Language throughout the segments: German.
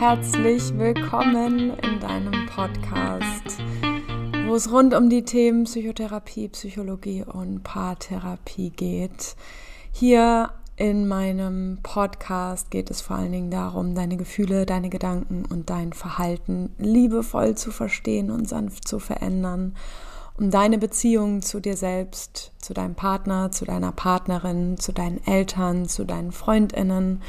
herzlich willkommen in deinem Podcast, wo es rund um die Themen Psychotherapie, Psychologie und Paartherapie geht. Hier in meinem Podcast geht es vor allen Dingen darum, deine Gefühle, deine Gedanken und dein Verhalten liebevoll zu verstehen und sanft zu verändern, um deine Beziehung zu dir selbst, zu deinem Partner, zu deiner Partnerin, zu deinen Eltern, zu deinen FreundInnen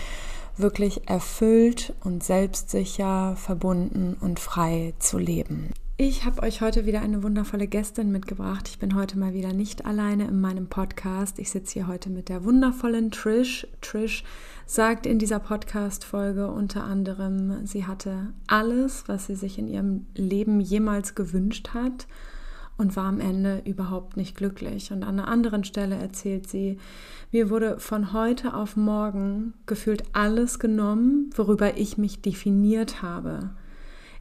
wirklich erfüllt und selbstsicher, verbunden und frei zu leben. Ich habe euch heute wieder eine wundervolle Gästin mitgebracht. Ich bin heute mal wieder nicht alleine in meinem Podcast. Ich sitze hier heute mit der wundervollen Trish. Trish sagt in dieser Podcast-Folge unter anderem, sie hatte alles, was sie sich in ihrem Leben jemals gewünscht hat und war am Ende überhaupt nicht glücklich. Und an einer anderen Stelle erzählt sie, mir wurde von heute auf morgen gefühlt alles genommen, worüber ich mich definiert habe.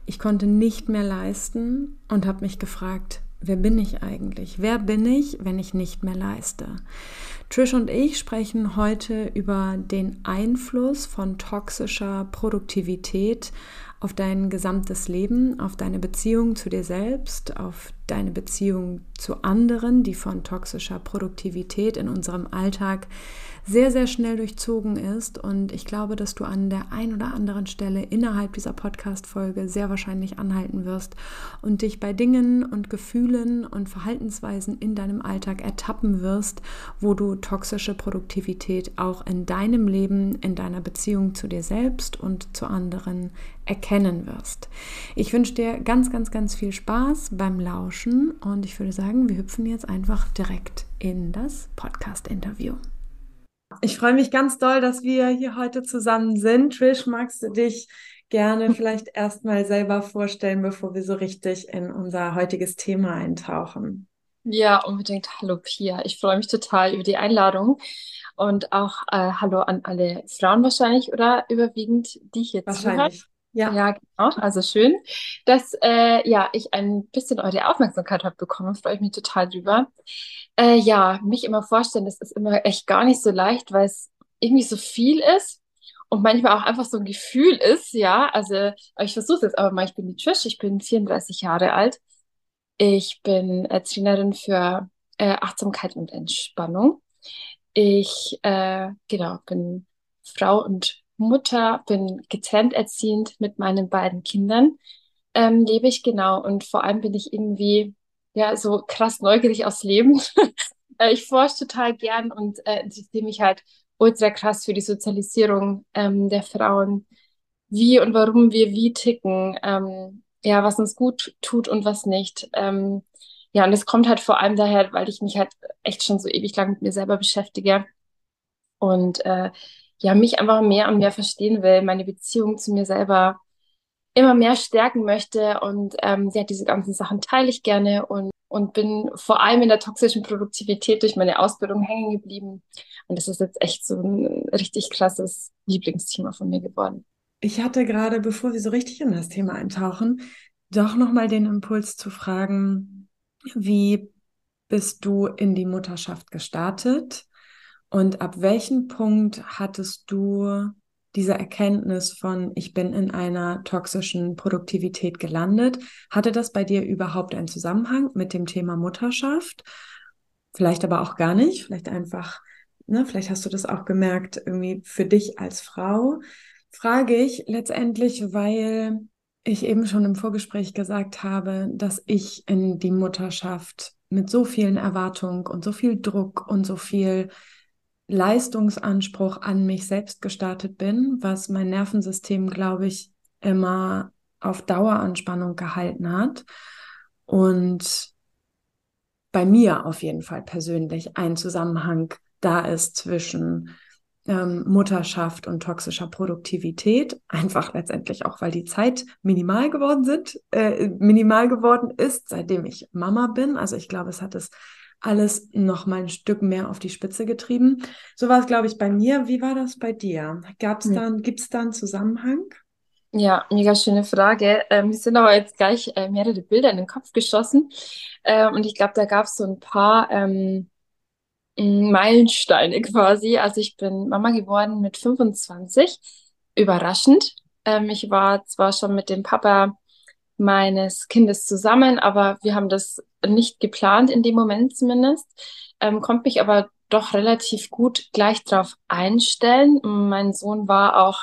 Ich konnte nicht mehr leisten und habe mich gefragt, wer bin ich eigentlich? Wer bin ich, wenn ich nicht mehr leiste? Trish und ich sprechen heute über den Einfluss von toxischer Produktivität auf dein gesamtes Leben, auf deine Beziehung zu dir selbst, auf deine Beziehung zu anderen, die von toxischer Produktivität in unserem Alltag sehr, sehr schnell durchzogen ist. Und ich glaube, dass du an der einen oder anderen Stelle innerhalb dieser Podcast-Folge sehr wahrscheinlich anhalten wirst und dich bei Dingen und Gefühlen und Verhaltensweisen in deinem Alltag ertappen wirst, wo du toxische Produktivität auch in deinem Leben, in deiner Beziehung zu dir selbst und zu anderen erkennen wirst. Ich wünsche dir ganz, ganz, ganz viel Spaß beim Lauschen und ich würde sagen, wir hüpfen jetzt einfach direkt in das Podcast-Interview. Ich freue mich ganz doll, dass wir hier heute zusammen sind. Trish, magst du dich gerne vielleicht erstmal selber vorstellen, bevor wir so richtig in unser heutiges Thema eintauchen? Ja, unbedingt. Hallo Pia, ich freue mich total über die Einladung. Und auch hallo an alle Frauen wahrscheinlich oder überwiegend, die hier zuhören. Ja, genau. Also schön, dass ich ein bisschen eure Aufmerksamkeit habe bekommen. Freue ich mich total drüber. Mich immer vorstellen, das ist immer echt gar nicht so leicht, weil es irgendwie so viel ist und manchmal auch einfach so ein Gefühl ist, ja. Also ich versuche es jetzt aber mal. Ich bin die Trish, ich bin 34 Jahre alt. Ich bin Trainerin für Achtsamkeit und Entspannung. Ich bin Frau und Mutter, bin getrennt erziehend mit meinen beiden Kindern, lebe ich genau und vor allem bin ich irgendwie so krass neugierig aufs Leben. Ich forsche total gern und interessiere mich halt ultra krass für die Sozialisierung der Frauen, wie und warum wir wie ticken, was uns gut tut und was nicht. Und das kommt halt vor allem daher, weil ich mich halt echt schon so ewig lang mit mir selber beschäftige und mich einfach mehr und mehr verstehen will, meine Beziehung zu mir selber immer mehr stärken möchte und diese ganzen Sachen teile ich gerne und bin vor allem in der toxischen Produktivität durch meine Ausbildung hängen geblieben und das ist jetzt echt so ein richtig krasses Lieblingsthema von mir geworden. Ich hatte gerade, bevor wir so richtig in das Thema eintauchen, doch nochmal den Impuls zu fragen, wie bist du in die Mutterschaft gestartet? Und ab welchem Punkt hattest du diese Erkenntnis von, ich bin in einer toxischen Produktivität gelandet? Hatte das bei dir überhaupt einen Zusammenhang mit dem Thema Mutterschaft? Vielleicht aber auch gar nicht, vielleicht einfach, vielleicht hast du das auch gemerkt, irgendwie für dich als Frau. Frage ich letztendlich, weil ich eben schon im Vorgespräch gesagt habe, dass ich in die Mutterschaft mit so vielen Erwartungen und so viel Druck und so viel Leistungsanspruch an mich selbst gestartet bin, was mein Nervensystem, glaube ich, immer auf Daueranspannung gehalten hat und bei mir auf jeden Fall persönlich ein Zusammenhang da ist zwischen Mutterschaft und toxischer Produktivität, einfach letztendlich auch, weil die Zeit minimal geworden ist, seitdem ich Mama bin. Also ich glaube, es hat es alles noch mal ein Stück mehr auf die Spitze getrieben. So war es, glaube ich, bei mir. Wie war das bei dir? Gibt's da einen Zusammenhang? Ja, mega schöne Frage. Mir sind aber jetzt gleich mehrere Bilder in den Kopf geschossen. Und ich glaube, da gab es so ein paar Meilensteine quasi. Also ich bin Mama geworden mit 25. Überraschend. Ich war zwar schon mit dem Papa meines Kindes zusammen, aber wir haben das nicht geplant, in dem Moment zumindest. Konnte mich aber doch relativ gut gleich drauf einstellen. Mein Sohn war auch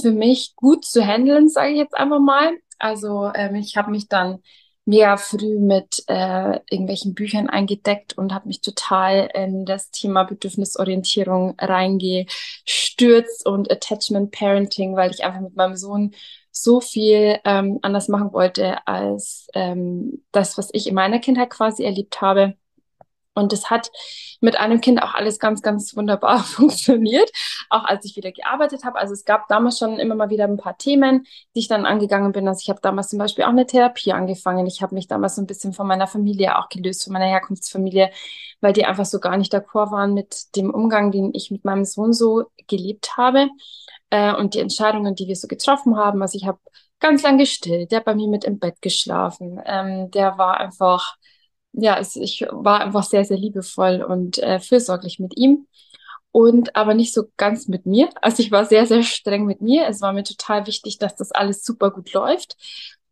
für mich gut zu handeln, sage ich jetzt einfach mal. Also ich habe mich dann mega früh mit irgendwelchen Büchern eingedeckt und habe mich total in das Thema Bedürfnisorientierung reingestürzt und Attachment Parenting, weil ich einfach mit meinem Sohn so viel anders machen wollte als das, was ich in meiner Kindheit quasi erlebt habe. Und das hat mit einem Kind auch alles ganz, ganz wunderbar funktioniert, auch als ich wieder gearbeitet habe. Also es gab damals schon immer mal wieder ein paar Themen, die ich dann angegangen bin. Also ich habe damals zum Beispiel auch eine Therapie angefangen. Ich habe mich damals so ein bisschen von meiner Familie auch gelöst, von meiner Herkunftsfamilie, weil die einfach so gar nicht d'accord waren mit dem Umgang, den ich mit meinem Sohn so gelebt habe und die Entscheidungen, die wir so getroffen haben. Also ich habe ganz lang gestillt, der hat bei mir mit im Bett geschlafen, der war einfach... Ja, ich war einfach sehr, sehr liebevoll und fürsorglich mit ihm und aber nicht so ganz mit mir. Also ich war sehr, sehr streng mit mir. Es war mir total wichtig, dass das alles super gut läuft.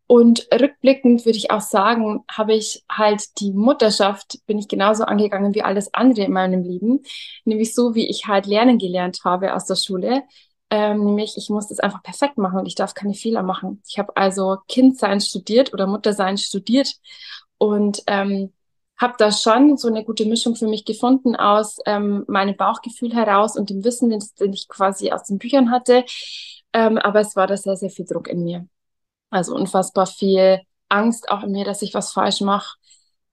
Und rückblickend würde ich auch sagen, habe ich halt die Mutterschaft, bin ich genauso angegangen wie alles andere in meinem Leben. Nämlich so, wie ich halt lernen gelernt habe aus der Schule. Nämlich, ich muss das einfach perfekt machen und ich darf keine Fehler machen. Ich habe also Kindsein studiert oder Muttersein studiert. Und habe da schon so eine gute Mischung für mich gefunden aus meinem Bauchgefühl heraus und dem Wissen, den ich quasi aus den Büchern hatte. Aber es war da sehr, sehr viel Druck in mir. Also unfassbar viel Angst auch in mir, dass ich was falsch mache.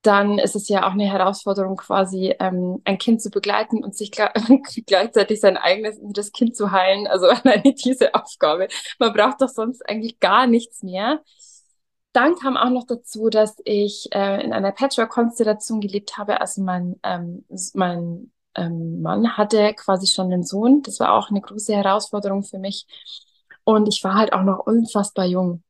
Dann ist es ja auch eine Herausforderung quasi, ein Kind zu begleiten und sich gleichzeitig sein eigenes, das Kind zu heilen. Also alleine diese Aufgabe. Man braucht doch sonst eigentlich gar nichts mehr. Dann kam auch noch dazu, dass ich in einer Patchwork-Konstellation gelebt habe. Also mein Mann hatte quasi schon einen Sohn. Das war auch eine große Herausforderung für mich. Und ich war halt auch noch unfassbar jung.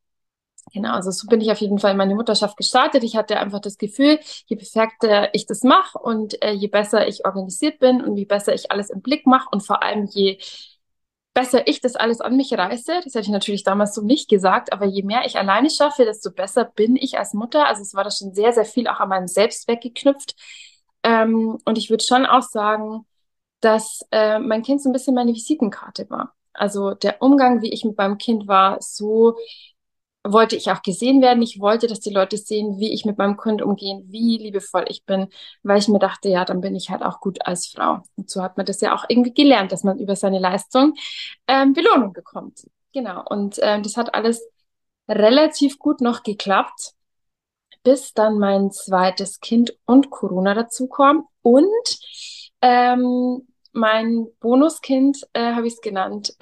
Genau, also so bin ich auf jeden Fall in meine Mutterschaft gestartet. Ich hatte einfach das Gefühl, je perfekter ich das mache und je besser ich organisiert bin und je besser ich alles im Blick mache und vor allem je besser ich das alles an mich reiße, das hätte ich natürlich damals so nicht gesagt, aber je mehr ich alleine schaffe, desto besser bin ich als Mutter. Also es war da schon sehr, sehr viel auch an meinem Selbst weggeknüpft. Und ich würde schon auch sagen, dass mein Kind so ein bisschen meine Visitenkarte war. Also der Umgang, wie ich mit meinem Kind war, so wollte ich auch gesehen werden. Ich wollte, dass die Leute sehen, wie ich mit meinem Kind umgehe, wie liebevoll ich bin, weil ich mir dachte, ja, dann bin ich halt auch gut als Frau. Und so hat man das ja auch irgendwie gelernt, dass man über seine Leistung Belohnung bekommt. Genau, und das hat alles relativ gut noch geklappt, bis dann mein zweites Kind und Corona dazu kam. Und mein Bonuskind, habe ich es genannt,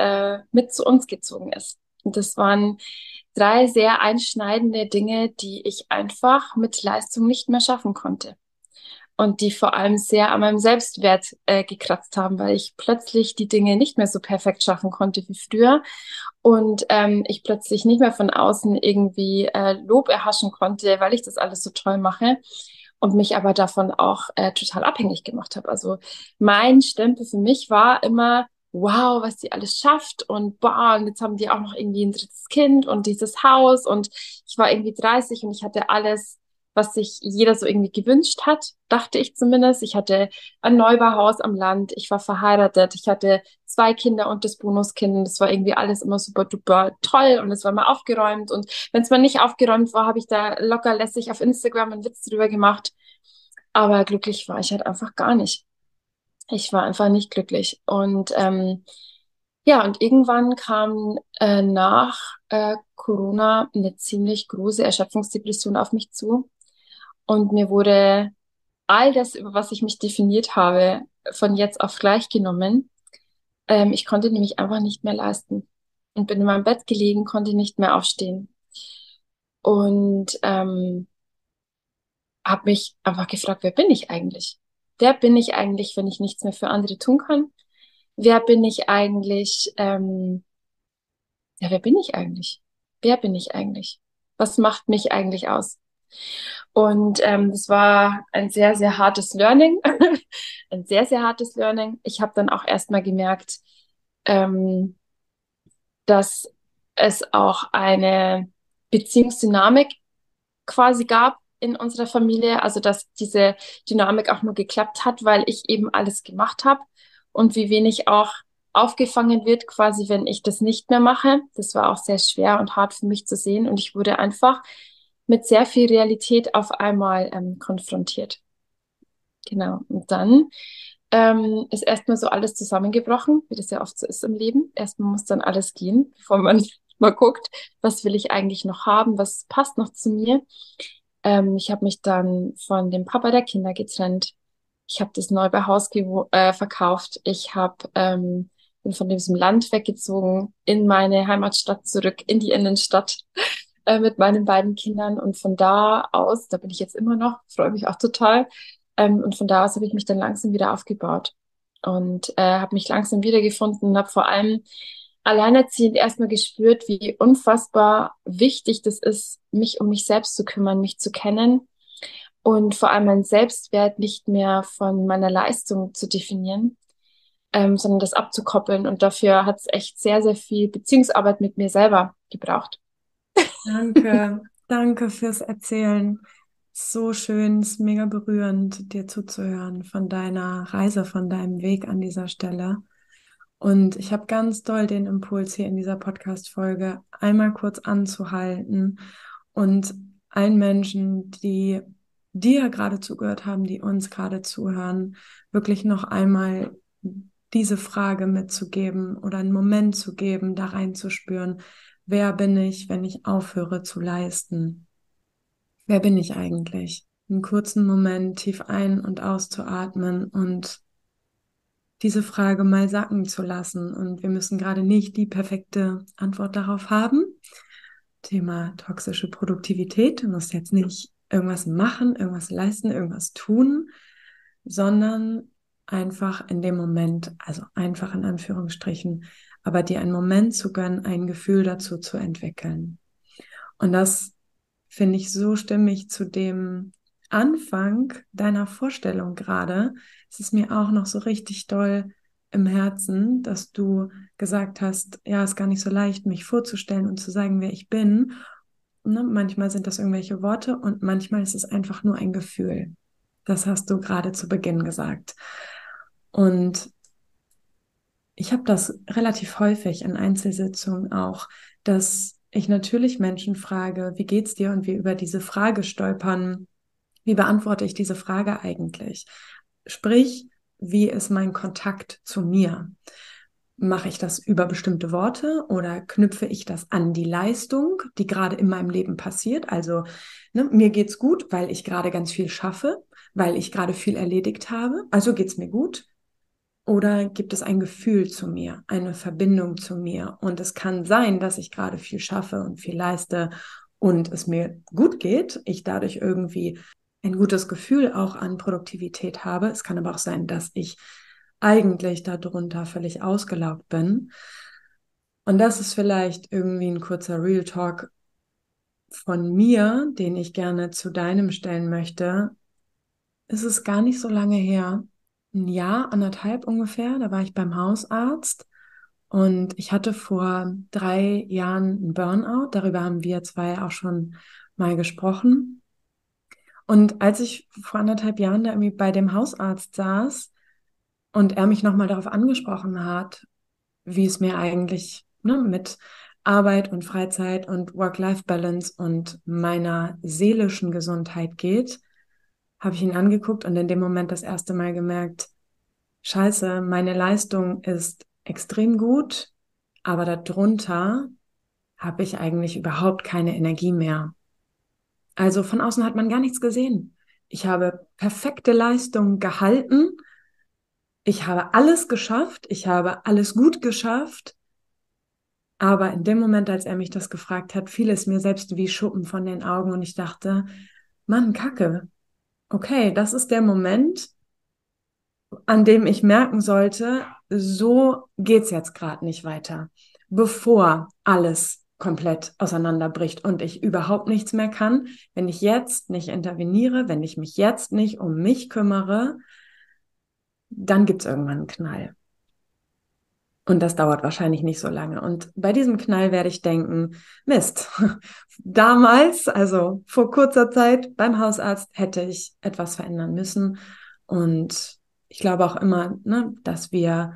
mit zu uns gezogen ist. Und das waren 3 sehr einschneidende Dinge, die ich einfach mit Leistung nicht mehr schaffen konnte und die vor allem sehr an meinem Selbstwert gekratzt haben, weil ich plötzlich die Dinge nicht mehr so perfekt schaffen konnte wie früher und ich plötzlich nicht mehr von außen irgendwie Lob erhaschen konnte, weil ich das alles so toll mache und mich aber davon auch total abhängig gemacht habe. Also mein Stempel für mich war immer, wow, was die alles schafft und boah, und jetzt haben die auch noch irgendwie ein drittes Kind und dieses Haus und ich war irgendwie 30 und ich hatte alles, was sich jeder so irgendwie gewünscht hat, dachte ich zumindest. Ich hatte ein Neubauhaus am Land, ich war verheiratet, ich hatte 2 Kinder und das Bonuskind und das war irgendwie alles immer super duper toll und es war mal aufgeräumt und wenn es mal nicht aufgeräumt war, habe ich da locker lässig auf Instagram einen Witz drüber gemacht, aber glücklich war ich halt einfach gar nicht. Ich war einfach nicht glücklich. Und ja, und irgendwann kam nach Corona eine ziemlich große Erschöpfungsdepression auf mich zu. Und mir wurde all das, über was ich mich definiert habe, von jetzt auf gleich genommen. Ich konnte nämlich einfach nicht mehr leisten. Und bin in meinem Bett gelegen, konnte nicht mehr aufstehen. Und habe mich einfach gefragt, wer bin ich eigentlich? Wer bin ich eigentlich, wenn ich nichts mehr für andere tun kann? Wer bin ich eigentlich? Wer bin ich eigentlich? Wer bin ich eigentlich? Was macht mich eigentlich aus? Und das war ein sehr, sehr hartes Learning. Ein sehr, sehr hartes Learning. Ich habe dann auch erstmal gemerkt, dass es auch eine Beziehungsdynamik quasi gab in unserer Familie, also dass diese Dynamik auch nur geklappt hat, weil ich eben alles gemacht habe und wie wenig auch aufgefangen wird quasi, wenn ich das nicht mehr mache. Das war auch sehr schwer und hart für mich zu sehen und ich wurde einfach mit sehr viel Realität auf einmal konfrontiert. Genau, und dann ist erstmal so alles zusammengebrochen, wie das ja oft so ist im Leben. Erstmal muss dann alles gehen, bevor man mal guckt, was will ich eigentlich noch haben, was passt noch zu mir. Ich habe mich dann von dem Papa der Kinder getrennt. Ich habe das neu bei Haus verkauft. Ich bin von diesem Land weggezogen, in meine Heimatstadt zurück, in die Innenstadt mit meinen beiden Kindern. Und von da aus, da bin ich jetzt immer noch, freue mich auch total. Und von da aus habe ich mich dann langsam wieder aufgebaut und habe mich langsam wiedergefunden, habe vor allem alleinerziehend erstmal gespürt, wie unfassbar wichtig das ist, mich um mich selbst zu kümmern, mich zu kennen und vor allem meinen Selbstwert nicht mehr von meiner Leistung zu definieren, sondern das abzukoppeln. Und dafür hat es echt sehr, sehr viel Beziehungsarbeit mit mir selber gebraucht. Danke, danke fürs Erzählen. So schön, ist mega berührend, dir zuzuhören von deiner Reise, von deinem Weg an dieser Stelle. Und ich habe ganz doll den Impuls, hier in dieser Podcast-Folge einmal kurz anzuhalten und allen Menschen, die dir gerade zugehört haben, die uns gerade zuhören, wirklich noch einmal diese Frage mitzugeben oder einen Moment zu geben, da reinzuspüren, wer bin ich, wenn ich aufhöre zu leisten? Wer bin ich eigentlich? Einen kurzen Moment tief ein- und auszuatmen und diese Frage mal sacken zu lassen. Und wir müssen gerade nicht die perfekte Antwort darauf haben. Thema toxische Produktivität. Du musst jetzt nicht irgendwas machen, irgendwas leisten, irgendwas tun, sondern einfach in dem Moment, also einfach in Anführungsstrichen, aber dir einen Moment zu gönnen, ein Gefühl dazu zu entwickeln. Und das finde ich so stimmig zu dem Anfang deiner Vorstellung gerade. Es ist mir auch noch so richtig doll im Herzen, dass du gesagt hast, ja, es ist gar nicht so leicht, mich vorzustellen und zu sagen, wer ich bin. Ne? Manchmal sind das irgendwelche Worte und manchmal ist es einfach nur ein Gefühl. Das hast du gerade zu Beginn gesagt. Und ich habe das relativ häufig in Einzelsitzungen auch, dass ich natürlich Menschen frage, wie geht's dir? Und wir über diese Frage stolpern, wie beantworte ich diese Frage eigentlich? Sprich, wie ist mein Kontakt zu mir? Mache ich das über bestimmte Worte oder knüpfe ich das an die Leistung, die gerade in meinem Leben passiert? Also mir geht's gut, weil ich gerade ganz viel schaffe, weil ich gerade viel erledigt habe, also geht's mir gut. Oder gibt es ein Gefühl zu mir, eine Verbindung zu mir? Und es kann sein, dass ich gerade viel schaffe und viel leiste und es mir gut geht, ich dadurch irgendwie ein gutes Gefühl auch an Produktivität habe. Es kann aber auch sein, dass ich eigentlich darunter völlig ausgelaugt bin. Und das ist vielleicht irgendwie ein kurzer Real Talk von mir, den ich gerne zu deinem stellen möchte. Es ist gar nicht so lange her, ein Jahr, 1,5 ungefähr, da war ich beim Hausarzt und ich hatte vor 3 Jahren einen Burnout. Darüber haben wir 2 auch schon mal gesprochen. Und als ich vor 1,5 Jahren da irgendwie bei dem Hausarzt saß und er mich nochmal darauf angesprochen hat, wie es mir eigentlich mit Arbeit und Freizeit und Work-Life-Balance und meiner seelischen Gesundheit geht, habe ich ihn angeguckt und in dem Moment das erste Mal gemerkt, scheiße, meine Leistung ist extrem gut, aber darunter habe ich eigentlich überhaupt keine Energie mehr. Also von außen hat man gar nichts gesehen. Ich habe perfekte Leistung gehalten, ich habe alles geschafft, ich habe alles gut geschafft, aber in dem Moment, als er mich das gefragt hat, fiel es mir selbst wie Schuppen von den Augen und ich dachte, Mann, Kacke. Okay, das ist der Moment, an dem ich merken sollte, so geht's jetzt gerade nicht weiter, bevor alles komplett auseinanderbricht und ich überhaupt nichts mehr kann. Wenn ich jetzt nicht interveniere, wenn ich mich jetzt nicht um mich kümmere, dann gibt's irgendwann einen Knall. Und das dauert wahrscheinlich nicht so lange. Und bei diesem Knall werde ich denken, Mist, damals, also vor kurzer Zeit beim Hausarzt, hätte ich etwas verändern müssen. Und ich glaube auch immer, ne, dass wir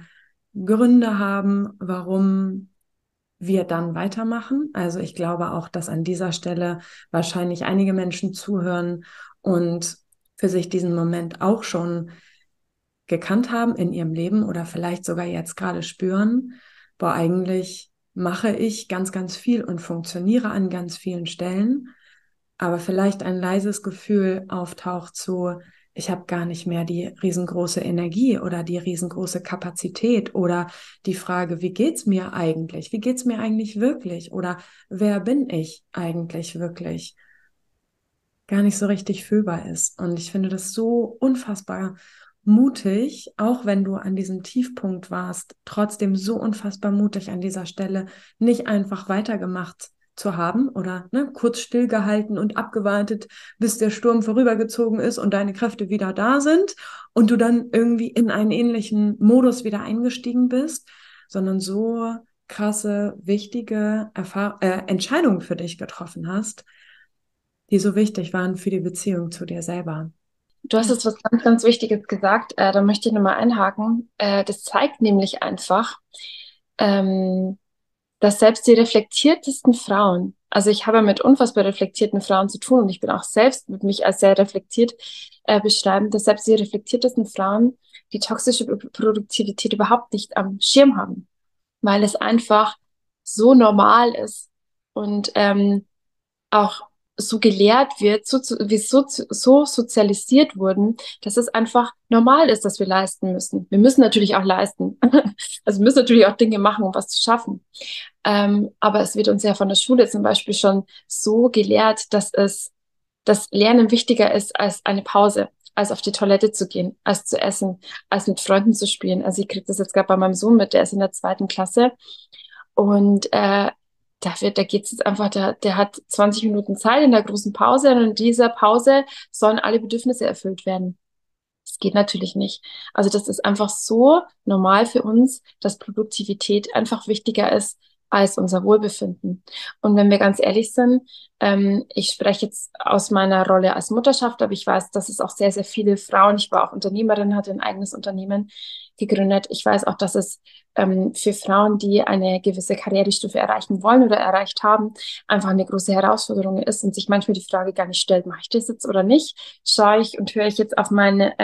Gründe haben, warum wir dann weitermachen. Also ich glaube auch, dass an dieser Stelle wahrscheinlich einige Menschen zuhören und für sich diesen Moment auch schon gekannt haben in ihrem Leben oder vielleicht sogar jetzt gerade spüren, boah, eigentlich mache ich ganz, ganz viel und funktioniere an ganz vielen Stellen, aber vielleicht ein leises Gefühl auftaucht zu, ich habe gar nicht mehr die riesengroße Energie oder die riesengroße Kapazität oder die Frage, wie geht's mir eigentlich? Wie geht's mir eigentlich wirklich? Oder wer bin ich eigentlich wirklich? Gar nicht so richtig fühlbar ist. Und ich finde das so unfassbar mutig, auch wenn du an diesem Tiefpunkt warst, trotzdem so unfassbar mutig an dieser Stelle, nicht einfach weitergemacht zu haben oder ne, kurz stillgehalten und abgewartet, bis der Sturm vorübergezogen ist und deine Kräfte wieder da sind und du dann irgendwie in einen ähnlichen Modus wieder eingestiegen bist, sondern so krasse, wichtige Entscheidungen für dich getroffen hast, die so wichtig waren für die Beziehung zu dir selber. Du hast jetzt was ganz, ganz Wichtiges gesagt, da möchte ich nochmal einhaken. Das zeigt nämlich einfach, dass selbst die reflektiertesten Frauen, also ich habe mit unfassbar reflektierten Frauen zu tun und ich bin auch selbst mit mich als sehr reflektiert beschreiben, dass selbst die reflektiertesten Frauen die toxische Produktivität überhaupt nicht am Schirm haben, weil es einfach so normal ist und auch so gelehrt wird, so sozialisiert wurden, dass es einfach normal ist, dass wir leisten müssen. Wir müssen natürlich auch leisten. Also wir müssen natürlich auch Dinge machen, um was zu schaffen. Aber es wird uns ja von der Schule zum Beispiel schon so gelehrt, dass Lernen wichtiger ist als eine Pause, als auf die Toilette zu gehen, als zu essen, als mit Freunden zu spielen. Also ich kriege das jetzt gerade bei meinem Sohn mit, der ist in der 2. Klasse. Und da geht's jetzt einfach, der hat 20 Minuten Zeit in der großen Pause und in dieser Pause sollen alle Bedürfnisse erfüllt werden. Das geht natürlich nicht. Also das ist einfach so normal für uns, dass Produktivität einfach wichtiger ist als unser Wohlbefinden. Und wenn wir ganz ehrlich sind, ich spreche jetzt aus meiner Rolle als Mutterschaft, aber ich weiß, dass es auch sehr, sehr viele Frauen, ich war auch Unternehmerin, hatte ein eigenes Unternehmen gegründet. Ich weiß auch, dass es für Frauen, die eine gewisse Karrierestufe erreichen wollen oder erreicht haben, einfach eine große Herausforderung ist und sich manchmal die Frage gar nicht stellt, mache ich das jetzt oder nicht? Schaue ich und höre ich jetzt auf meine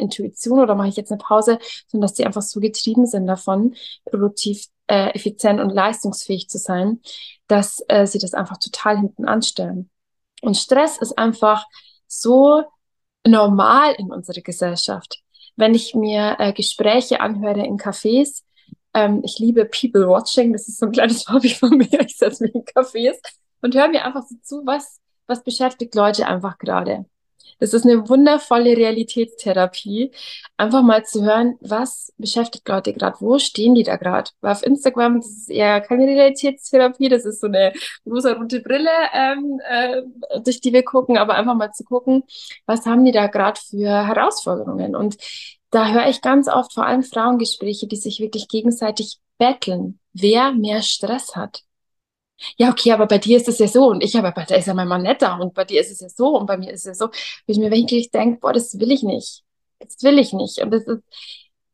Intuition oder mache ich jetzt eine Pause? Sondern dass die einfach so getrieben sind davon, produktiv, effizient und leistungsfähig zu sein, dass sie das einfach total hinten anstellen. Und Stress ist einfach so normal in unserer Gesellschaft. Wenn ich mir Gespräche anhöre in Cafés, ich liebe People Watching, das ist so ein kleines Hobby von mir, ich setze mich in Cafés und höre mir einfach so zu, was beschäftigt Leute einfach gerade. Das ist eine wundervolle Realitätstherapie, einfach mal zu hören, was beschäftigt Leute gerade, wo stehen die da gerade? Weil auf Instagram, das ist eher keine Realitätstherapie, das ist so eine rosa-rote Brille, durch die wir gucken, aber einfach mal zu gucken, was haben die da gerade für Herausforderungen? Und da höre ich ganz oft vor allem Frauengespräche, die sich wirklich gegenseitig battlen, wer mehr Stress hat. Ja, okay, aber bei dir ist es ja so und ich, aber bei dir ist ja mein Mann netter und bei dir ist es ja so und bei mir ist es ja so. Wenn ich mir wirklich denke, boah, das will ich nicht. Das will ich nicht. Und das ist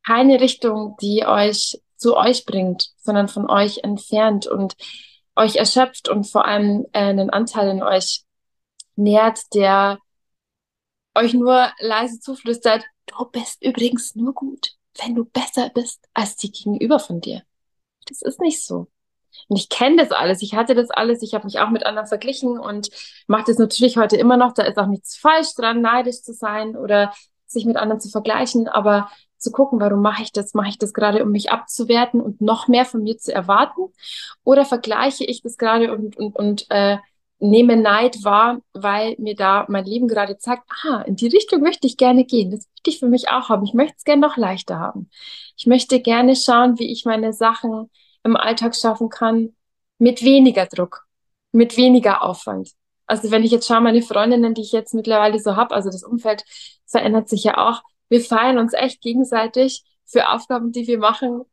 keine Richtung, die euch zu euch bringt, sondern von euch entfernt und euch erschöpft und vor allem einen Anteil in euch nährt, der euch nur leise zuflüstert, du bist übrigens nur gut, wenn du besser bist als die Gegenüber von dir. Das ist nicht so. Und ich kenne das alles, ich hatte das alles, ich habe mich auch mit anderen verglichen und mache das natürlich heute immer noch, da ist auch nichts falsch dran, neidisch zu sein oder sich mit anderen zu vergleichen, aber zu gucken, warum mache ich das gerade, um mich abzuwerten und noch mehr von mir zu erwarten oder vergleiche ich das gerade und nehme Neid wahr, weil mir da mein Leben gerade zeigt, in die Richtung möchte ich gerne gehen, das möchte ich für mich auch haben, ich möchte es gerne noch leichter haben, ich möchte gerne schauen, wie ich meine Sachen im Alltag schaffen kann, mit weniger Druck, mit weniger Aufwand. Also wenn ich jetzt schaue, meine Freundinnen, die ich jetzt mittlerweile so habe, also das Umfeld verändert sich ja auch, wir feiern uns echt gegenseitig für Aufgaben, die wir machen,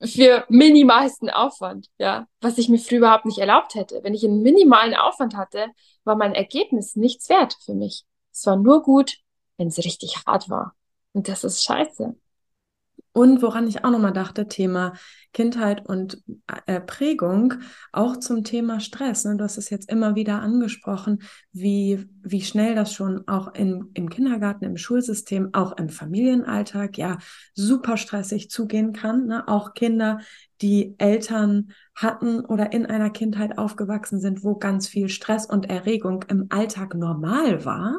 für minimalsten Aufwand, ja, was ich mir früher überhaupt nicht erlaubt hätte. Wenn ich einen minimalen Aufwand hatte, war mein Ergebnis nichts wert für mich. Es war nur gut, wenn es richtig hart war. Und das ist scheiße. Und woran ich auch nochmal dachte, Thema Kindheit und Prägung, auch zum Thema Stress. Ne? Du hast es jetzt immer wieder angesprochen, wie schnell das schon auch im Kindergarten, im Schulsystem, auch im Familienalltag ja super stressig zugehen kann. Ne? Auch Kinder, die Eltern hatten oder in einer Kindheit aufgewachsen sind, wo ganz viel Stress und Erregung im Alltag normal war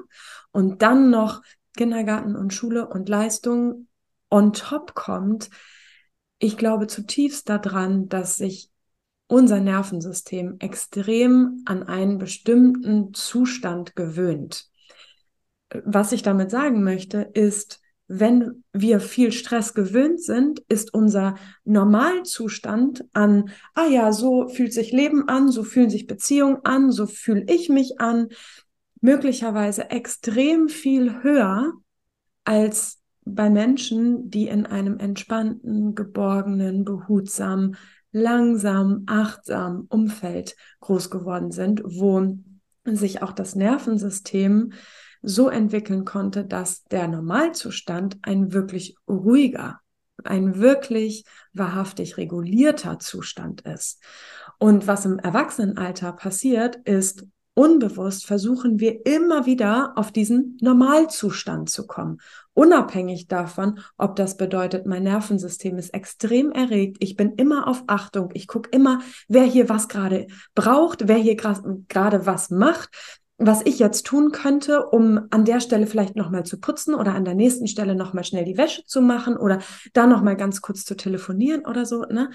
und dann noch Kindergarten und Schule und Leistungen on top kommt. Ich glaube zutiefst daran, dass sich unser Nervensystem extrem an einen bestimmten Zustand gewöhnt. Was ich damit sagen möchte, ist, wenn wir viel Stress gewöhnt sind, ist unser Normalzustand an, so fühlt sich Leben an, so fühlen sich Beziehungen an, so fühle ich mich an, möglicherweise extrem viel höher als bei Menschen, die in einem entspannten, geborgenen, behutsamen, langsamen, achtsamen Umfeld groß geworden sind, wo sich auch das Nervensystem so entwickeln konnte, dass der Normalzustand ein wirklich ruhiger, ein wirklich wahrhaftig regulierter Zustand ist. Und was im Erwachsenenalter passiert, ist, unbewusst versuchen wir immer wieder auf diesen Normalzustand zu kommen. Unabhängig davon, ob das bedeutet, mein Nervensystem ist extrem erregt, ich bin immer auf Achtung, ich gucke immer, wer hier was gerade braucht, wer hier gerade was macht, was ich jetzt tun könnte, um an der Stelle vielleicht nochmal zu putzen oder an der nächsten Stelle nochmal schnell die Wäsche zu machen oder da nochmal ganz kurz zu telefonieren oder so, ne?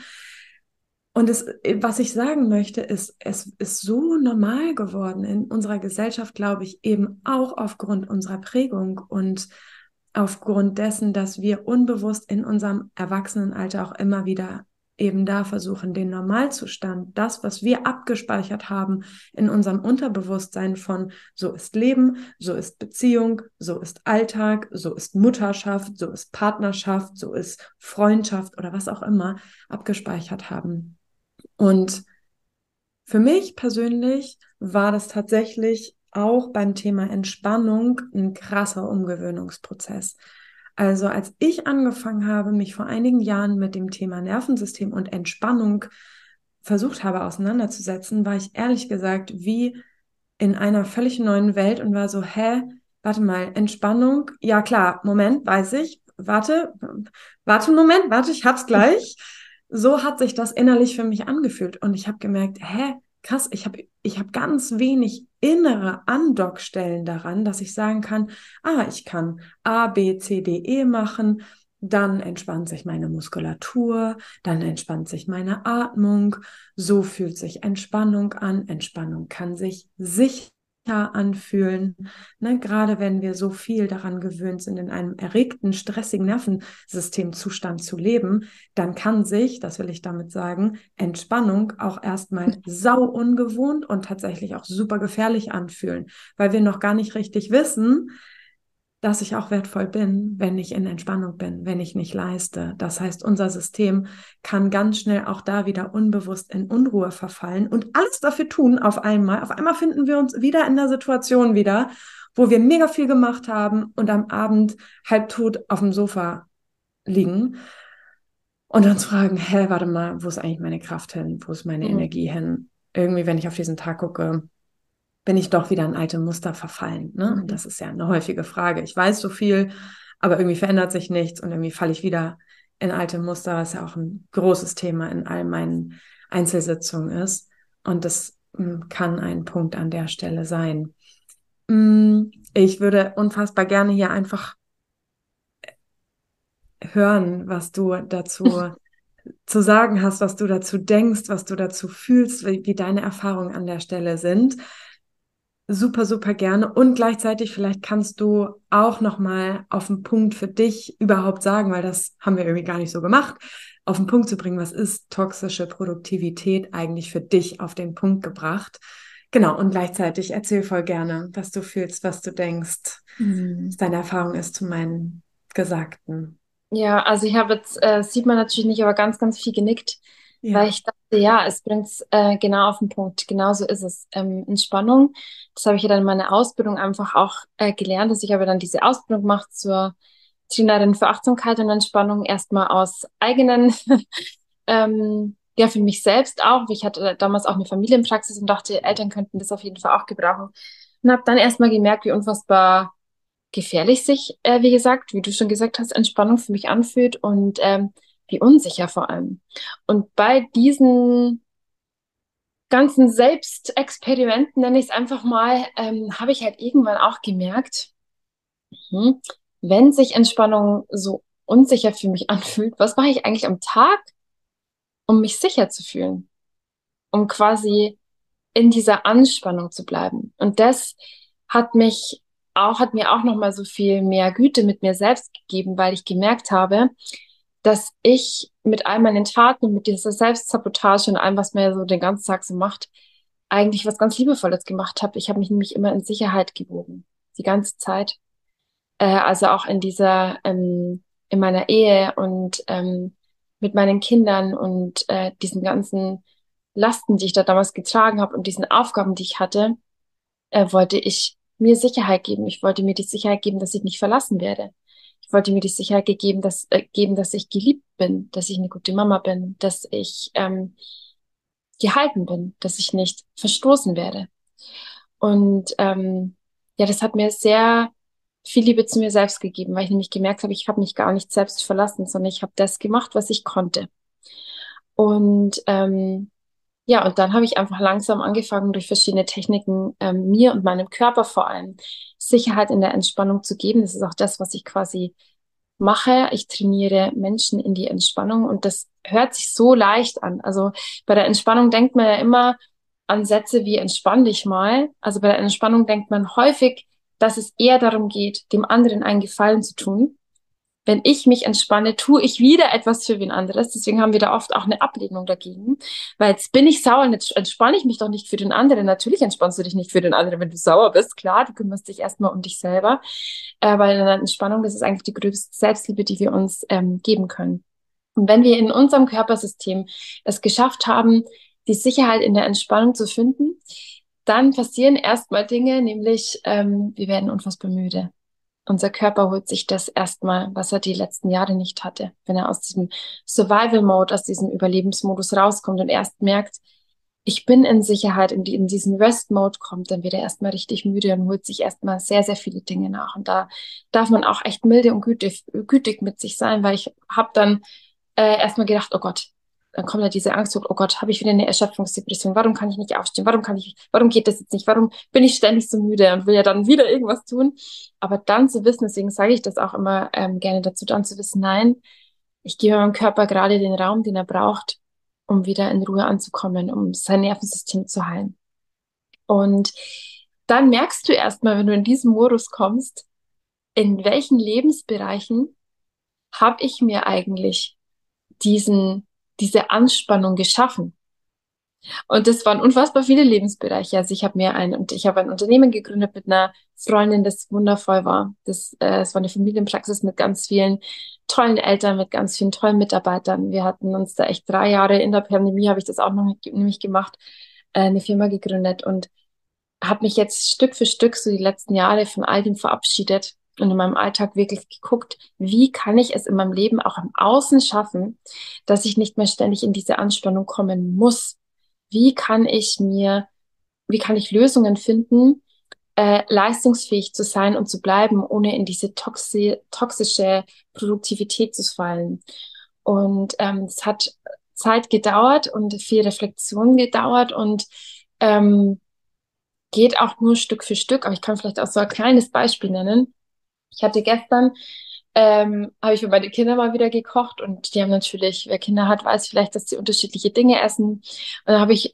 Und was ich sagen möchte, ist, es ist so normal geworden in unserer Gesellschaft, glaube ich, eben auch aufgrund unserer Prägung und aufgrund dessen, dass wir unbewusst in unserem Erwachsenenalter auch immer wieder eben da versuchen, den Normalzustand, das, was wir abgespeichert haben in unserem Unterbewusstsein von so ist Leben, so ist Beziehung, so ist Alltag, so ist Mutterschaft, so ist Partnerschaft, so ist Freundschaft oder was auch immer, abgespeichert haben. Und für mich persönlich war das tatsächlich auch beim Thema Entspannung ein krasser Umgewöhnungsprozess. Also als ich angefangen habe, mich vor einigen Jahren mit dem Thema Nervensystem und Entspannung versucht habe auseinanderzusetzen, war ich ehrlich gesagt wie in einer völlig neuen Welt und war so, warte mal, Entspannung, ja klar, Moment, weiß ich, warte einen Moment, ich hab's gleich. So hat sich das innerlich für mich angefühlt und ich habe gemerkt, krass, ich hab ganz wenig innere Andockstellen daran, dass ich sagen kann, ich kann A, B, C, D, E machen, dann entspannt sich meine Muskulatur, dann entspannt sich meine Atmung, so fühlt sich Entspannung an, Entspannung kann sich sicher anfühlen, ne? Gerade wenn wir so viel daran gewöhnt sind, in einem erregten, stressigen Nervensystemzustand zu leben, dann kann sich, das will ich damit sagen, Entspannung auch erstmal sau ungewohnt und tatsächlich auch super gefährlich anfühlen, weil wir noch gar nicht richtig wissen, dass ich auch wertvoll bin, wenn ich in Entspannung bin, wenn ich nicht leiste. Das heißt, unser System kann ganz schnell auch da wieder unbewusst in Unruhe verfallen und alles dafür tun auf einmal. Auf einmal finden wir uns wieder in der Situation wieder, wo wir mega viel gemacht haben und am Abend halbtot auf dem Sofa liegen und uns fragen, warte mal, wo ist eigentlich meine Kraft hin? Wo ist meine Energie hin? Irgendwie, wenn ich auf diesen Tag gucke, bin ich doch wieder in alte Muster verfallen, ne? Und das ist ja eine häufige Frage. Ich weiß so viel, aber irgendwie verändert sich nichts und irgendwie falle ich wieder in alte Muster, was ja auch ein großes Thema in all meinen Einzelsitzungen ist. Und das kann ein Punkt an der Stelle sein. Ich würde unfassbar gerne hier einfach hören, was du dazu zu sagen hast, was du dazu denkst, was du dazu fühlst, wie deine Erfahrungen an der Stelle sind. Super, super gerne. Und gleichzeitig vielleicht kannst du auch nochmal auf den Punkt für dich überhaupt sagen, weil das haben wir irgendwie gar nicht so gemacht, auf den Punkt zu bringen, was ist toxische Produktivität eigentlich für dich auf den Punkt gebracht? Genau, und gleichzeitig erzähl voll gerne, was du fühlst, was du denkst, was deine Erfahrung ist zu meinen Gesagten. Ja, also ich habe jetzt, sieht man natürlich nicht, aber ganz, ganz viel genickt, weil Ja. ich dachte, ja, es bringt es genau auf den Punkt. Genau so ist es. Entspannung, das habe ich ja dann in meiner Ausbildung einfach auch gelernt, dass ich aber dann diese Ausbildung gemacht zur Trainerin für Achtsamkeit und Entspannung, erstmal aus eigenen, ja, für mich selbst auch. Ich hatte damals auch eine Familienpraxis und dachte, Eltern könnten das auf jeden Fall auch gebrauchen. Und habe dann erstmal gemerkt, wie unfassbar gefährlich sich, wie gesagt, wie du schon gesagt hast, Entspannung für mich anfühlt und wie unsicher vor allem. Und bei diesen ganzen Selbstexperimenten, nenne ich es einfach mal, habe ich halt irgendwann auch gemerkt, mhm, wenn sich Entspannung so unsicher für mich anfühlt, was mache ich eigentlich am Tag, um mich sicher zu fühlen, um quasi in dieser Anspannung zu bleiben. Und das hat mich hat mir auch nochmal so viel mehr Güte mit mir selbst gegeben, weil ich gemerkt habe, dass ich mit all meinen Taten und mit dieser Selbstsabotage und allem, was man ja so den ganzen Tag so macht, eigentlich was ganz Liebevolles gemacht habe. Ich habe mich nämlich immer in Sicherheit gewogen, die ganze Zeit. Also auch in in meiner Ehe und mit meinen Kindern und diesen ganzen Lasten, die ich da damals getragen habe und diesen Aufgaben, die ich hatte, wollte ich mir Sicherheit geben. Ich wollte mir die Sicherheit geben, dass ich nicht verlassen werde. Ich wollte mir die Sicherheit geben, dass ich geliebt bin, dass ich eine gute Mama bin, dass ich gehalten bin, dass ich nicht verstoßen werde. Und ja, das hat mir sehr viel Liebe zu mir selbst gegeben, weil ich nämlich gemerkt habe, ich habe mich gar nicht selbst verlassen, sondern ich habe das gemacht, was ich konnte. Und ja, und dann habe ich einfach langsam angefangen, durch verschiedene Techniken mir und meinem Körper vor allem Sicherheit in der Entspannung zu geben. Das ist auch das, was ich quasi mache. Ich trainiere Menschen in die Entspannung und das hört sich so leicht an. Also bei der Entspannung denkt man ja immer an Sätze wie entspann dich mal. Also bei der Entspannung denkt man häufig, dass es eher darum geht, dem anderen einen Gefallen zu tun. Wenn ich mich entspanne, tue ich wieder etwas für wen anderes. Deswegen haben wir da oft auch eine Ablehnung dagegen. Weil jetzt bin ich sauer und jetzt entspanne ich mich doch nicht für den anderen. Natürlich entspannst du dich nicht für den anderen, wenn du sauer bist. Klar, du kümmerst dich erstmal um dich selber. Weil in der Entspannung, das ist eigentlich die größte Selbstliebe, die wir uns geben können. Und wenn wir in unserem Körpersystem es geschafft haben, die Sicherheit in der Entspannung zu finden, dann passieren erstmal Dinge, nämlich wir werden unfassbar müde. Unser Körper holt sich das erstmal, was er die letzten Jahre nicht hatte, wenn er aus diesem Survival-Mode, aus diesem Überlebensmodus rauskommt und erst merkt, ich bin in Sicherheit, in diesen Rest-Mode kommt, dann wird er erstmal richtig müde und holt sich erstmal sehr, sehr viele Dinge nach. Und da darf man auch echt milde und gütig mit sich sein, weil ich habe dann erstmal gedacht, oh Gott, dann kommt ja diese Angst hoch, oh Gott, habe ich wieder eine Erschöpfungsdepression, warum kann ich nicht aufstehen, warum geht das jetzt nicht, warum bin ich ständig so müde und will ja dann wieder irgendwas tun. Aber dann zu wissen, deswegen sage ich das auch immer gerne dazu, dann zu wissen, nein, ich gebe meinem Körper gerade den Raum, den er braucht, um wieder in Ruhe anzukommen, um sein Nervensystem zu heilen. Und dann merkst du erstmal, wenn du in diesen Modus kommst, in welchen Lebensbereichen habe ich mir eigentlich diese Anspannung geschaffen. Und das waren unfassbar viele Lebensbereiche. Also ich habe ein Unternehmen gegründet mit einer Freundin, das wundervoll war. Es war eine Familienpraxis mit ganz vielen tollen Eltern, mit ganz vielen tollen Mitarbeitern. Wir hatten uns da echt 3 Jahre in der Pandemie, habe ich das auch noch nämlich gemacht, eine Firma gegründet und habe mich jetzt Stück für Stück so die letzten Jahre von all dem verabschiedet und in meinem Alltag wirklich geguckt, wie kann ich es in meinem Leben auch im Außen schaffen, dass ich nicht mehr ständig in diese Anspannung kommen muss. Wie kann ich Lösungen finden, leistungsfähig zu sein und zu bleiben, ohne in diese toxische Produktivität zu fallen. Und es hat Zeit gedauert und viel Reflexion gedauert und geht auch nur Stück für Stück. Aber ich kann vielleicht auch so ein kleines Beispiel nennen. Ich hatte gestern, habe ich für meine Kinder mal wieder gekocht und die haben natürlich, wer Kinder hat, weiß vielleicht, dass sie unterschiedliche Dinge essen. Und dann habe ich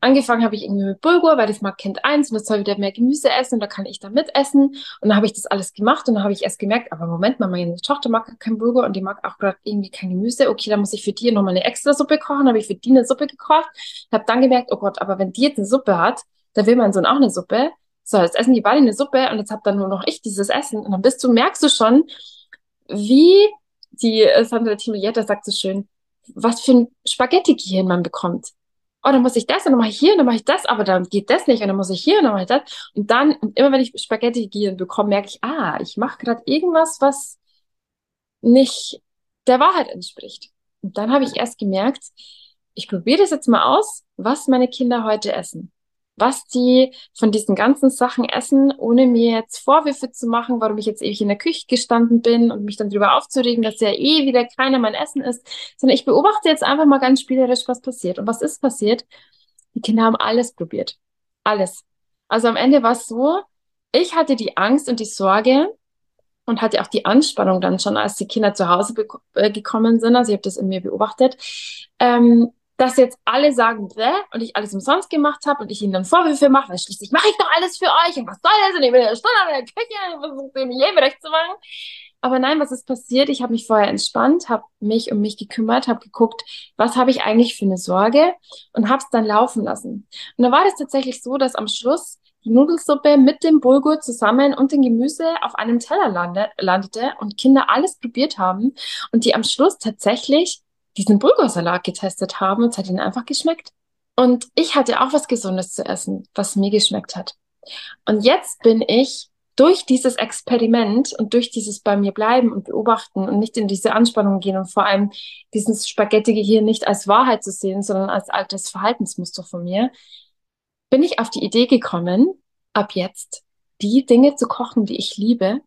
angefangen, habe ich irgendwie mit Bulgur, weil das mag Kind 1 und das soll wieder mehr Gemüse essen und da kann ich dann mitessen. Und dann habe ich das alles gemacht und dann habe ich erst gemerkt, aber Moment mal, meine Tochter mag kein Bulgur und die mag auch gerade irgendwie kein Gemüse. Okay, dann muss ich für die nochmal eine extra Suppe kochen. Habe ich für die eine Suppe gekocht. Habe dann gemerkt, oh Gott, aber wenn die jetzt eine Suppe hat, dann will mein Sohn auch eine Suppe. So, jetzt essen die beide eine Suppe und jetzt hab dann nur noch ich dieses Essen. Und dann merkst du schon, wie die Sandra Timolietta sagt so schön, was für ein Spaghetti-Gehirn man bekommt. Oh, dann muss ich das und dann mache ich hier und dann mache ich das, aber dann geht das nicht und dann muss ich hier und dann mache ich das. Und dann, und immer wenn ich Spaghetti-Gehirn bekomme, merke ich, ich mache gerade irgendwas, was nicht der Wahrheit entspricht. Und dann habe ich erst gemerkt, ich probiere das jetzt mal aus, was meine Kinder heute essen. Was die von diesen ganzen Sachen essen, ohne mir jetzt Vorwürfe zu machen, warum ich jetzt ewig in der Küche gestanden bin und mich dann drüber aufzuregen, dass ja eh wieder keiner mein Essen isst, sondern ich beobachte jetzt einfach mal ganz spielerisch, was passiert. Und was ist passiert? Die Kinder haben alles probiert. Alles. Also am Ende war es so, ich hatte die Angst und die Sorge und hatte auch die Anspannung dann schon, als die Kinder zu Hause gekommen sind, also ich habe das in mir beobachtet, dass jetzt alle sagen, und ich alles umsonst gemacht habe und ich ihnen dann Vorwürfe mache, weil schließlich mache ich doch alles für euch und was soll das und ich bin in der Stunde in der Küche und versuche mir jedem recht zu machen. Aber nein, was ist passiert? Ich habe mich vorher entspannt, habe mich um mich gekümmert, habe geguckt, was habe ich eigentlich für eine Sorge und habe es dann laufen lassen. Und dann war das tatsächlich so, dass am Schluss die Nudelsuppe mit dem Bulgur zusammen und dem Gemüse auf einem Teller landete und Kinder alles probiert haben und die am Schluss tatsächlich diesen Bulgursalat getestet haben und es hat ihnen einfach geschmeckt. Und ich hatte auch was Gesundes zu essen, was mir geschmeckt hat. Und jetzt bin ich durch dieses Experiment und durch dieses bei mir bleiben und beobachten und nicht in diese Anspannung gehen und vor allem dieses Spaghetti-Gehirn nicht als Wahrheit zu sehen, sondern als altes Verhaltensmuster von mir, bin ich auf die Idee gekommen, ab jetzt die Dinge zu kochen, die ich liebe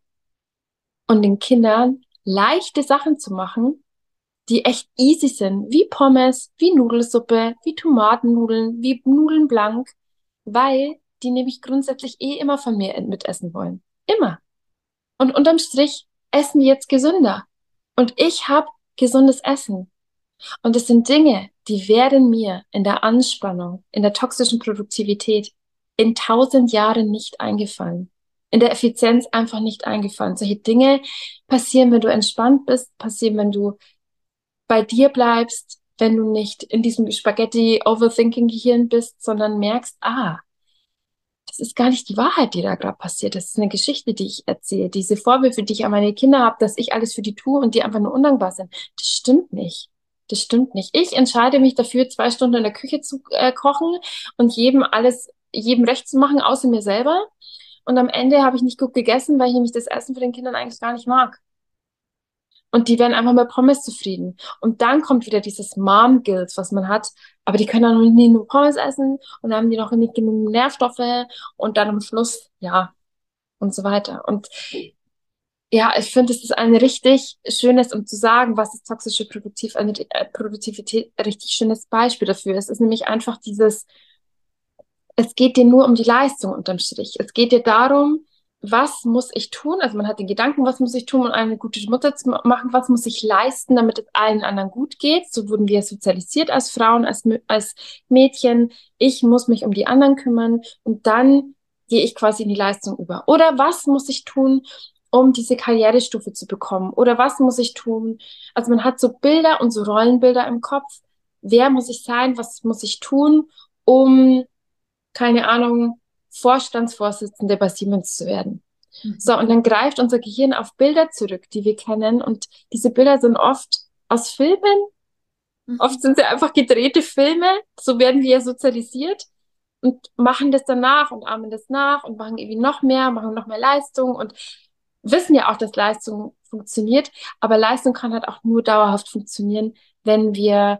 und den Kindern leichte Sachen zu machen, die echt easy sind, wie Pommes, wie Nudelsuppe, wie Tomatennudeln, wie Nudeln blank, weil die nämlich grundsätzlich eh immer von mir mitessen wollen. Immer. Und unterm Strich essen die jetzt gesünder. Und ich habe gesundes Essen. Und es sind Dinge, die werden mir in der Anspannung, in der toxischen Produktivität in 1000 Jahren nicht eingefallen. In der Effizienz einfach nicht eingefallen. Solche Dinge passieren, wenn du entspannt bist, passieren, wenn du bei dir bleibst, wenn du nicht in diesem Spaghetti-Overthinking-Gehirn bist, sondern merkst, das ist gar nicht die Wahrheit, die da gerade passiert. Das ist eine Geschichte, die ich erzähle. Diese Vorwürfe, die ich an meine Kinder habe, dass ich alles für die tue und die einfach nur undankbar sind. Das stimmt nicht. Das stimmt nicht. Ich entscheide mich dafür, 2 Stunden in der Küche zu kochen und jedem recht zu machen, außer mir selber. Und am Ende habe ich nicht gut gegessen, weil ich nämlich das Essen für den Kindern eigentlich gar nicht mag. Und die werden einfach mit Pommes zufrieden. Und dann kommt wieder dieses Mom-Guilt, was man hat. Aber die können dann noch nie nur Pommes essen und dann haben die noch nicht genug Nährstoffe und dann am Schluss, und so weiter. Und ich finde, es ist ein richtig schönes, um zu sagen, was ist toxische Produktivität, ein richtig schönes Beispiel dafür. Es ist nämlich einfach es geht dir nur um die Leistung unterm Strich. Es geht dir darum, was muss ich tun? Also man hat den Gedanken, was muss ich tun, um eine gute Mutter zu machen? Was muss ich leisten, damit es allen anderen gut geht? So wurden wir sozialisiert als Frauen, als Mädchen. Ich muss mich um die anderen kümmern und dann gehe ich quasi in die Leistung über. Oder was muss ich tun, um diese Karrierestufe zu bekommen? Oder was muss ich tun? Also man hat so Bilder und so Rollenbilder im Kopf. Wer muss ich sein? Was muss ich tun, um, keine Ahnung, Vorstandsvorsitzende bei Siemens zu werden. So, und dann greift unser Gehirn auf Bilder zurück, die wir kennen. Und diese Bilder sind oft aus Filmen. Oft sind sie einfach gedrehte Filme. So werden wir sozialisiert und machen das danach und ahmen das nach und machen irgendwie noch mehr, machen noch mehr Leistung und wissen ja auch, dass Leistung funktioniert. Aber Leistung kann halt auch nur dauerhaft funktionieren, wenn wir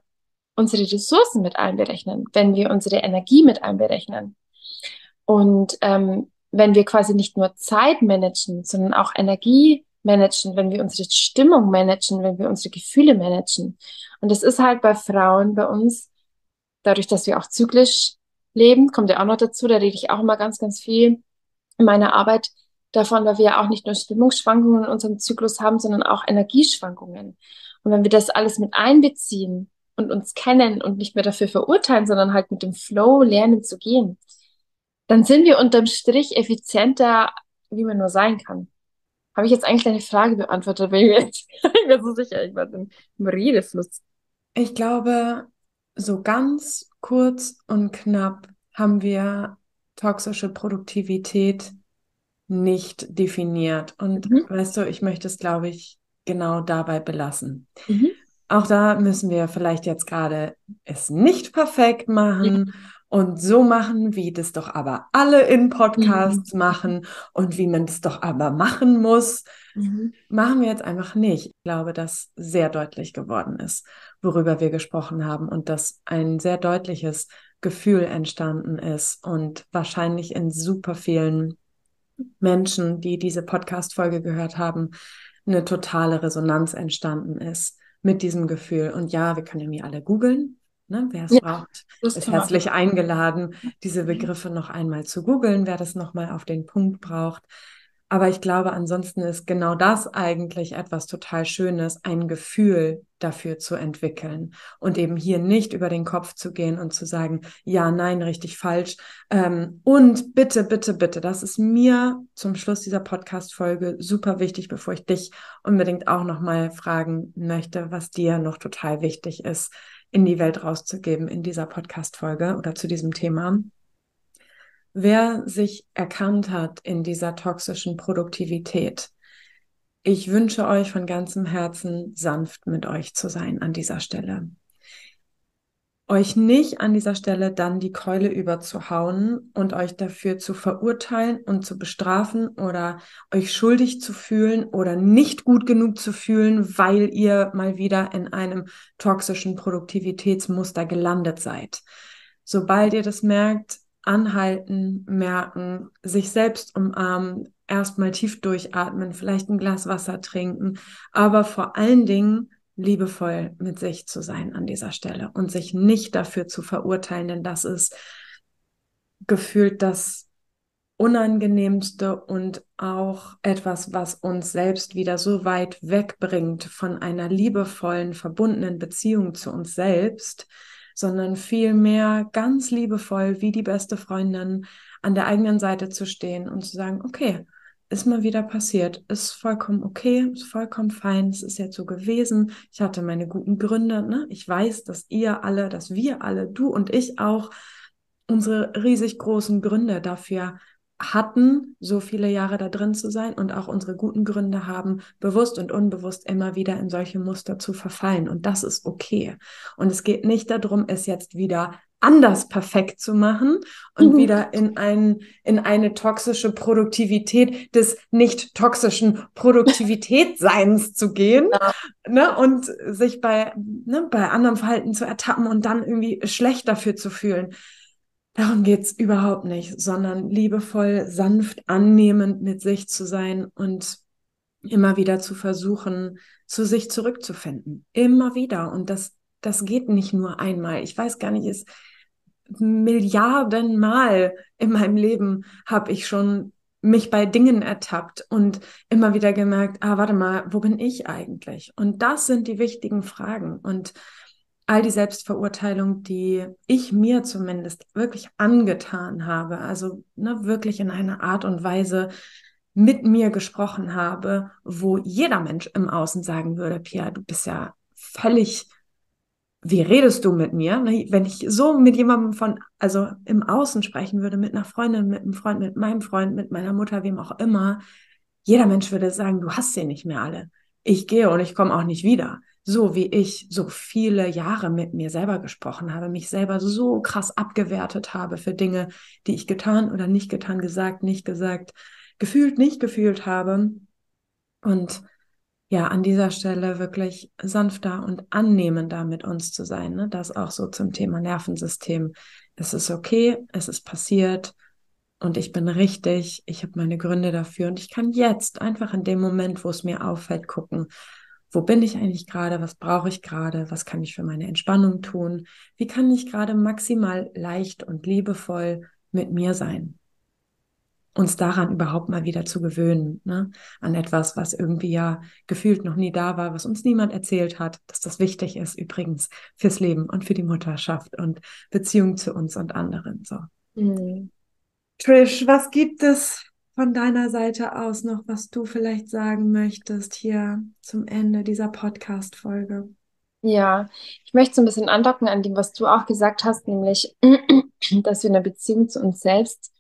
unsere Ressourcen mit einberechnen, wenn wir unsere Energie mit einberechnen. Und wenn wir quasi nicht nur Zeit managen, sondern auch Energie managen, wenn wir unsere Stimmung managen, wenn wir unsere Gefühle managen. Und das ist halt bei Frauen, bei uns, dadurch, dass wir auch zyklisch leben, kommt ja auch noch dazu, da rede ich auch immer ganz, ganz viel in meiner Arbeit davon, weil wir ja auch nicht nur Stimmungsschwankungen in unserem Zyklus haben, sondern auch Energieschwankungen. Und wenn wir das alles mit einbeziehen und uns kennen und nicht mehr dafür verurteilen, sondern halt mit dem Flow lernen zu gehen, dann sind wir unterm Strich effizienter, wie man nur sein kann. Habe ich jetzt eigentlich deine Frage beantwortet? Ich bin mir so sicher, ich war im Redefluss. Ich glaube, so ganz kurz und knapp haben wir toxische Produktivität nicht definiert. Und weißt du, ich möchte es, glaube ich, genau dabei belassen. Mhm. Auch da müssen wir vielleicht jetzt gerade es nicht perfekt machen und so machen, wie das doch aber alle in Podcasts machen und wie man es doch aber machen muss, machen wir jetzt einfach nicht. Ich glaube, dass sehr deutlich geworden ist, worüber wir gesprochen haben und dass ein sehr deutliches Gefühl entstanden ist und wahrscheinlich in super vielen Menschen, die diese Podcast-Folge gehört haben, eine totale Resonanz entstanden ist mit diesem Gefühl. Und ja, wir können ja alle googeln, ne? Wer es braucht, ist herzlich eingeladen, diese Begriffe noch einmal zu googeln, wer das nochmal auf den Punkt braucht. Aber ich glaube, ansonsten ist genau das eigentlich etwas total Schönes, ein Gefühl dafür zu entwickeln und eben hier nicht über den Kopf zu gehen und zu sagen, ja, nein, richtig, falsch. Und bitte, bitte, bitte, das ist mir zum Schluss dieser Podcast-Folge super wichtig, bevor ich dich unbedingt auch nochmal fragen möchte, was dir noch total wichtig ist, in die Welt rauszugeben in dieser Podcast-Folge oder zu diesem Thema. Wer sich erkannt hat in dieser toxischen Produktivität, ich wünsche euch von ganzem Herzen, sanft mit euch zu sein an dieser Stelle. Euch nicht an dieser Stelle dann die Keule überzuhauen und euch dafür zu verurteilen und zu bestrafen oder euch schuldig zu fühlen oder nicht gut genug zu fühlen, weil ihr mal wieder in einem toxischen Produktivitätsmuster gelandet seid. Sobald ihr das merkt, anhalten, merken, sich selbst umarmen, erstmal tief durchatmen, vielleicht ein Glas Wasser trinken, aber vor allen Dingen liebevoll mit sich zu sein an dieser Stelle und sich nicht dafür zu verurteilen, denn das ist gefühlt das Unangenehmste und auch etwas, was uns selbst wieder so weit wegbringt von einer liebevollen, verbundenen Beziehung zu uns selbst, sondern vielmehr ganz liebevoll wie die beste Freundin an der eigenen Seite zu stehen und zu sagen, okay, ist mal wieder passiert, ist vollkommen okay, ist vollkommen fein, es ist jetzt so gewesen, ich hatte meine guten Gründe, ne? Ich weiß, dass ihr alle, dass wir alle, du und ich auch, unsere riesig großen Gründe dafür hatten, so viele Jahre da drin zu sein und auch unsere guten Gründe haben, bewusst und unbewusst immer wieder in solche Muster zu verfallen. Und das ist okay. Und es geht nicht darum, es jetzt wieder anders perfekt zu machen und wieder in eine toxische Produktivität des nicht toxischen Produktivitätsseins zu gehen, ne, und sich bei anderem Verhalten zu ertappen und dann irgendwie schlecht dafür zu fühlen. Darum geht's überhaupt nicht, sondern liebevoll, sanft, annehmend mit sich zu sein und immer wieder zu versuchen, zu sich zurückzufinden. Immer wieder. Und das geht nicht nur einmal. Ich weiß gar nicht, es Milliardenmal in meinem Leben habe ich schon mich bei Dingen ertappt und immer wieder gemerkt, warte mal, wo bin ich eigentlich? Und das sind die wichtigen Fragen. Und all die Selbstverurteilung, die ich mir zumindest wirklich angetan habe, also wirklich in einer Art und Weise mit mir gesprochen habe, wo jeder Mensch im Außen sagen würde, Pia, du bist ja völlig, wie redest du mit mir? Wenn ich so mit jemandem also im Außen sprechen würde, mit einer Freundin, mit einem Freund, mit meinem Freund, mit meiner Mutter, wem auch immer, jeder Mensch würde sagen, du hast sie nicht mehr alle. Ich gehe und ich komme auch nicht wieder. So wie ich so viele Jahre mit mir selber gesprochen habe, mich selber so krass abgewertet habe für Dinge, die ich getan oder nicht getan, gesagt, nicht gesagt, gefühlt, nicht gefühlt habe. Und ja, an dieser Stelle wirklich sanfter und annehmender mit uns zu sein, ne? Das auch so zum Thema Nervensystem. Es ist okay, es ist passiert und ich bin richtig, ich habe meine Gründe dafür und ich kann jetzt einfach in dem Moment, wo es mir auffällt, gucken, wo bin ich eigentlich gerade, was brauche ich gerade, was kann ich für meine Entspannung tun, wie kann ich gerade maximal leicht und liebevoll mit mir sein. Uns daran überhaupt mal wieder zu gewöhnen, ne? An etwas, was irgendwie ja gefühlt noch nie da war, was uns niemand erzählt hat, dass das wichtig ist übrigens fürs Leben und für die Mutterschaft und Beziehung zu uns und anderen. So. Mhm. Trish, was gibt es von deiner Seite aus noch, was du vielleicht sagen möchtest hier zum Ende dieser Podcast-Folge? Ja, ich möchte so ein bisschen andocken an dem, was du auch gesagt hast, nämlich, dass wir in der Beziehung zu uns selbst,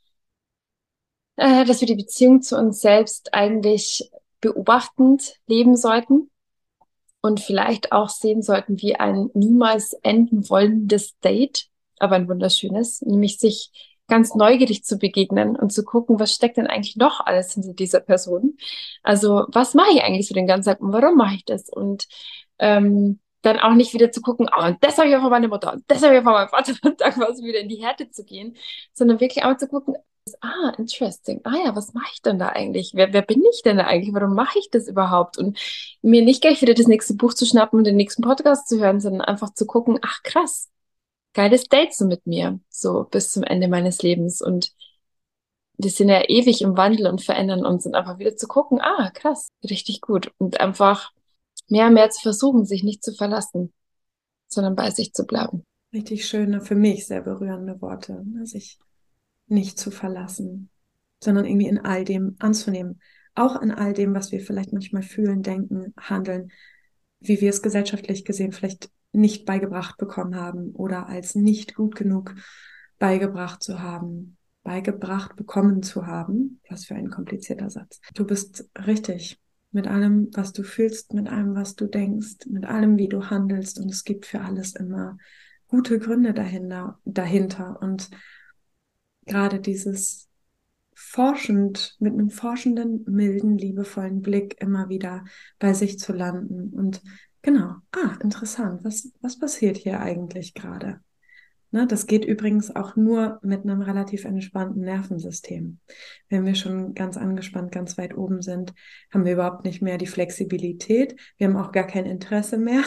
dass wir die Beziehung zu uns selbst eigentlich beobachtend leben sollten und vielleicht auch sehen sollten wie ein niemals enden wollendes Date, aber ein wunderschönes, nämlich sich ganz neugierig zu begegnen und zu gucken, was steckt denn eigentlich noch alles hinter dieser Person? Also was mache ich eigentlich so den ganzen Tag und warum mache ich das? Und dann auch nicht wieder zu gucken, oh, und das habe ich ja von meiner Mutter und das habe ich ja von meinem Vater und dann quasi wieder in die Härte zu gehen, sondern wirklich auch zu gucken, interesting, ja, was mache ich denn da eigentlich? Wer bin ich denn da eigentlich? Warum mache ich das überhaupt? Und mir nicht gleich wieder das nächste Buch zu schnappen und den nächsten Podcast zu hören, sondern einfach zu gucken, ach krass, geiles Date so mit mir, so bis zum Ende meines Lebens. Und wir sind ja ewig im Wandel und verändern uns und einfach wieder zu gucken, krass, richtig gut. Und einfach mehr und mehr zu versuchen, sich nicht zu verlassen, sondern bei sich zu bleiben. Richtig schöne, für mich sehr berührende Worte, sich nicht zu verlassen, sondern irgendwie in all dem anzunehmen. Auch in all dem, was wir vielleicht manchmal fühlen, denken, handeln, wie wir es gesellschaftlich gesehen vielleicht nicht beigebracht bekommen haben oder als nicht gut genug beigebracht bekommen zu haben. Was für ein komplizierter Satz. Du bist richtig mit allem, was du fühlst, mit allem, was du denkst, mit allem, wie du handelst. Und es gibt für alles immer gute Gründe dahinter. Und gerade dieses forschend, mit einem forschenden, milden, liebevollen Blick immer wieder bei sich zu landen und genau, interessant, was passiert hier eigentlich gerade? Ne, das geht übrigens auch nur mit einem relativ entspannten Nervensystem. Wenn wir schon ganz angespannt, ganz weit oben sind, haben wir überhaupt nicht mehr die Flexibilität. Wir haben auch gar kein Interesse mehr,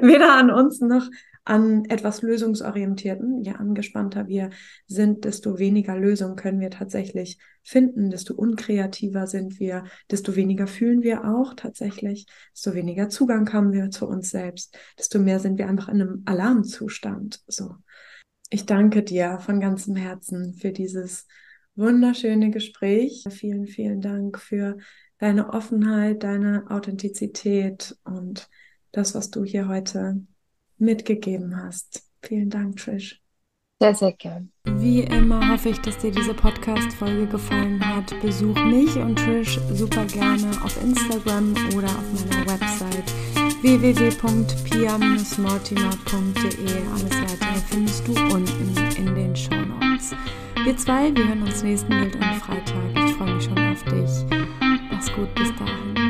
weder an uns noch an etwas Lösungsorientierten. Je angespannter wir sind, desto weniger Lösungen können wir tatsächlich finden, desto unkreativer sind wir, desto weniger fühlen wir auch tatsächlich, desto weniger Zugang haben wir zu uns selbst, desto mehr sind wir einfach in einem Alarmzustand. So. Ich danke dir von ganzem Herzen für dieses wunderschöne Gespräch. Vielen, vielen Dank für deine Offenheit, deine Authentizität und das, was du hier heute mitgegeben hast. Vielen Dank, Trish. Sehr, sehr gern. Wie immer hoffe ich, dass dir diese Podcast-Folge gefallen hat. Besuch mich und Trish super gerne auf Instagram oder auf meiner Website www.pia-mortimer.de. Alles Weitere findest du unten in den Shownotes. Wir hören uns nächsten Mittwoch und Freitag. Ich freue mich schon auf dich. Mach's gut, bis dahin.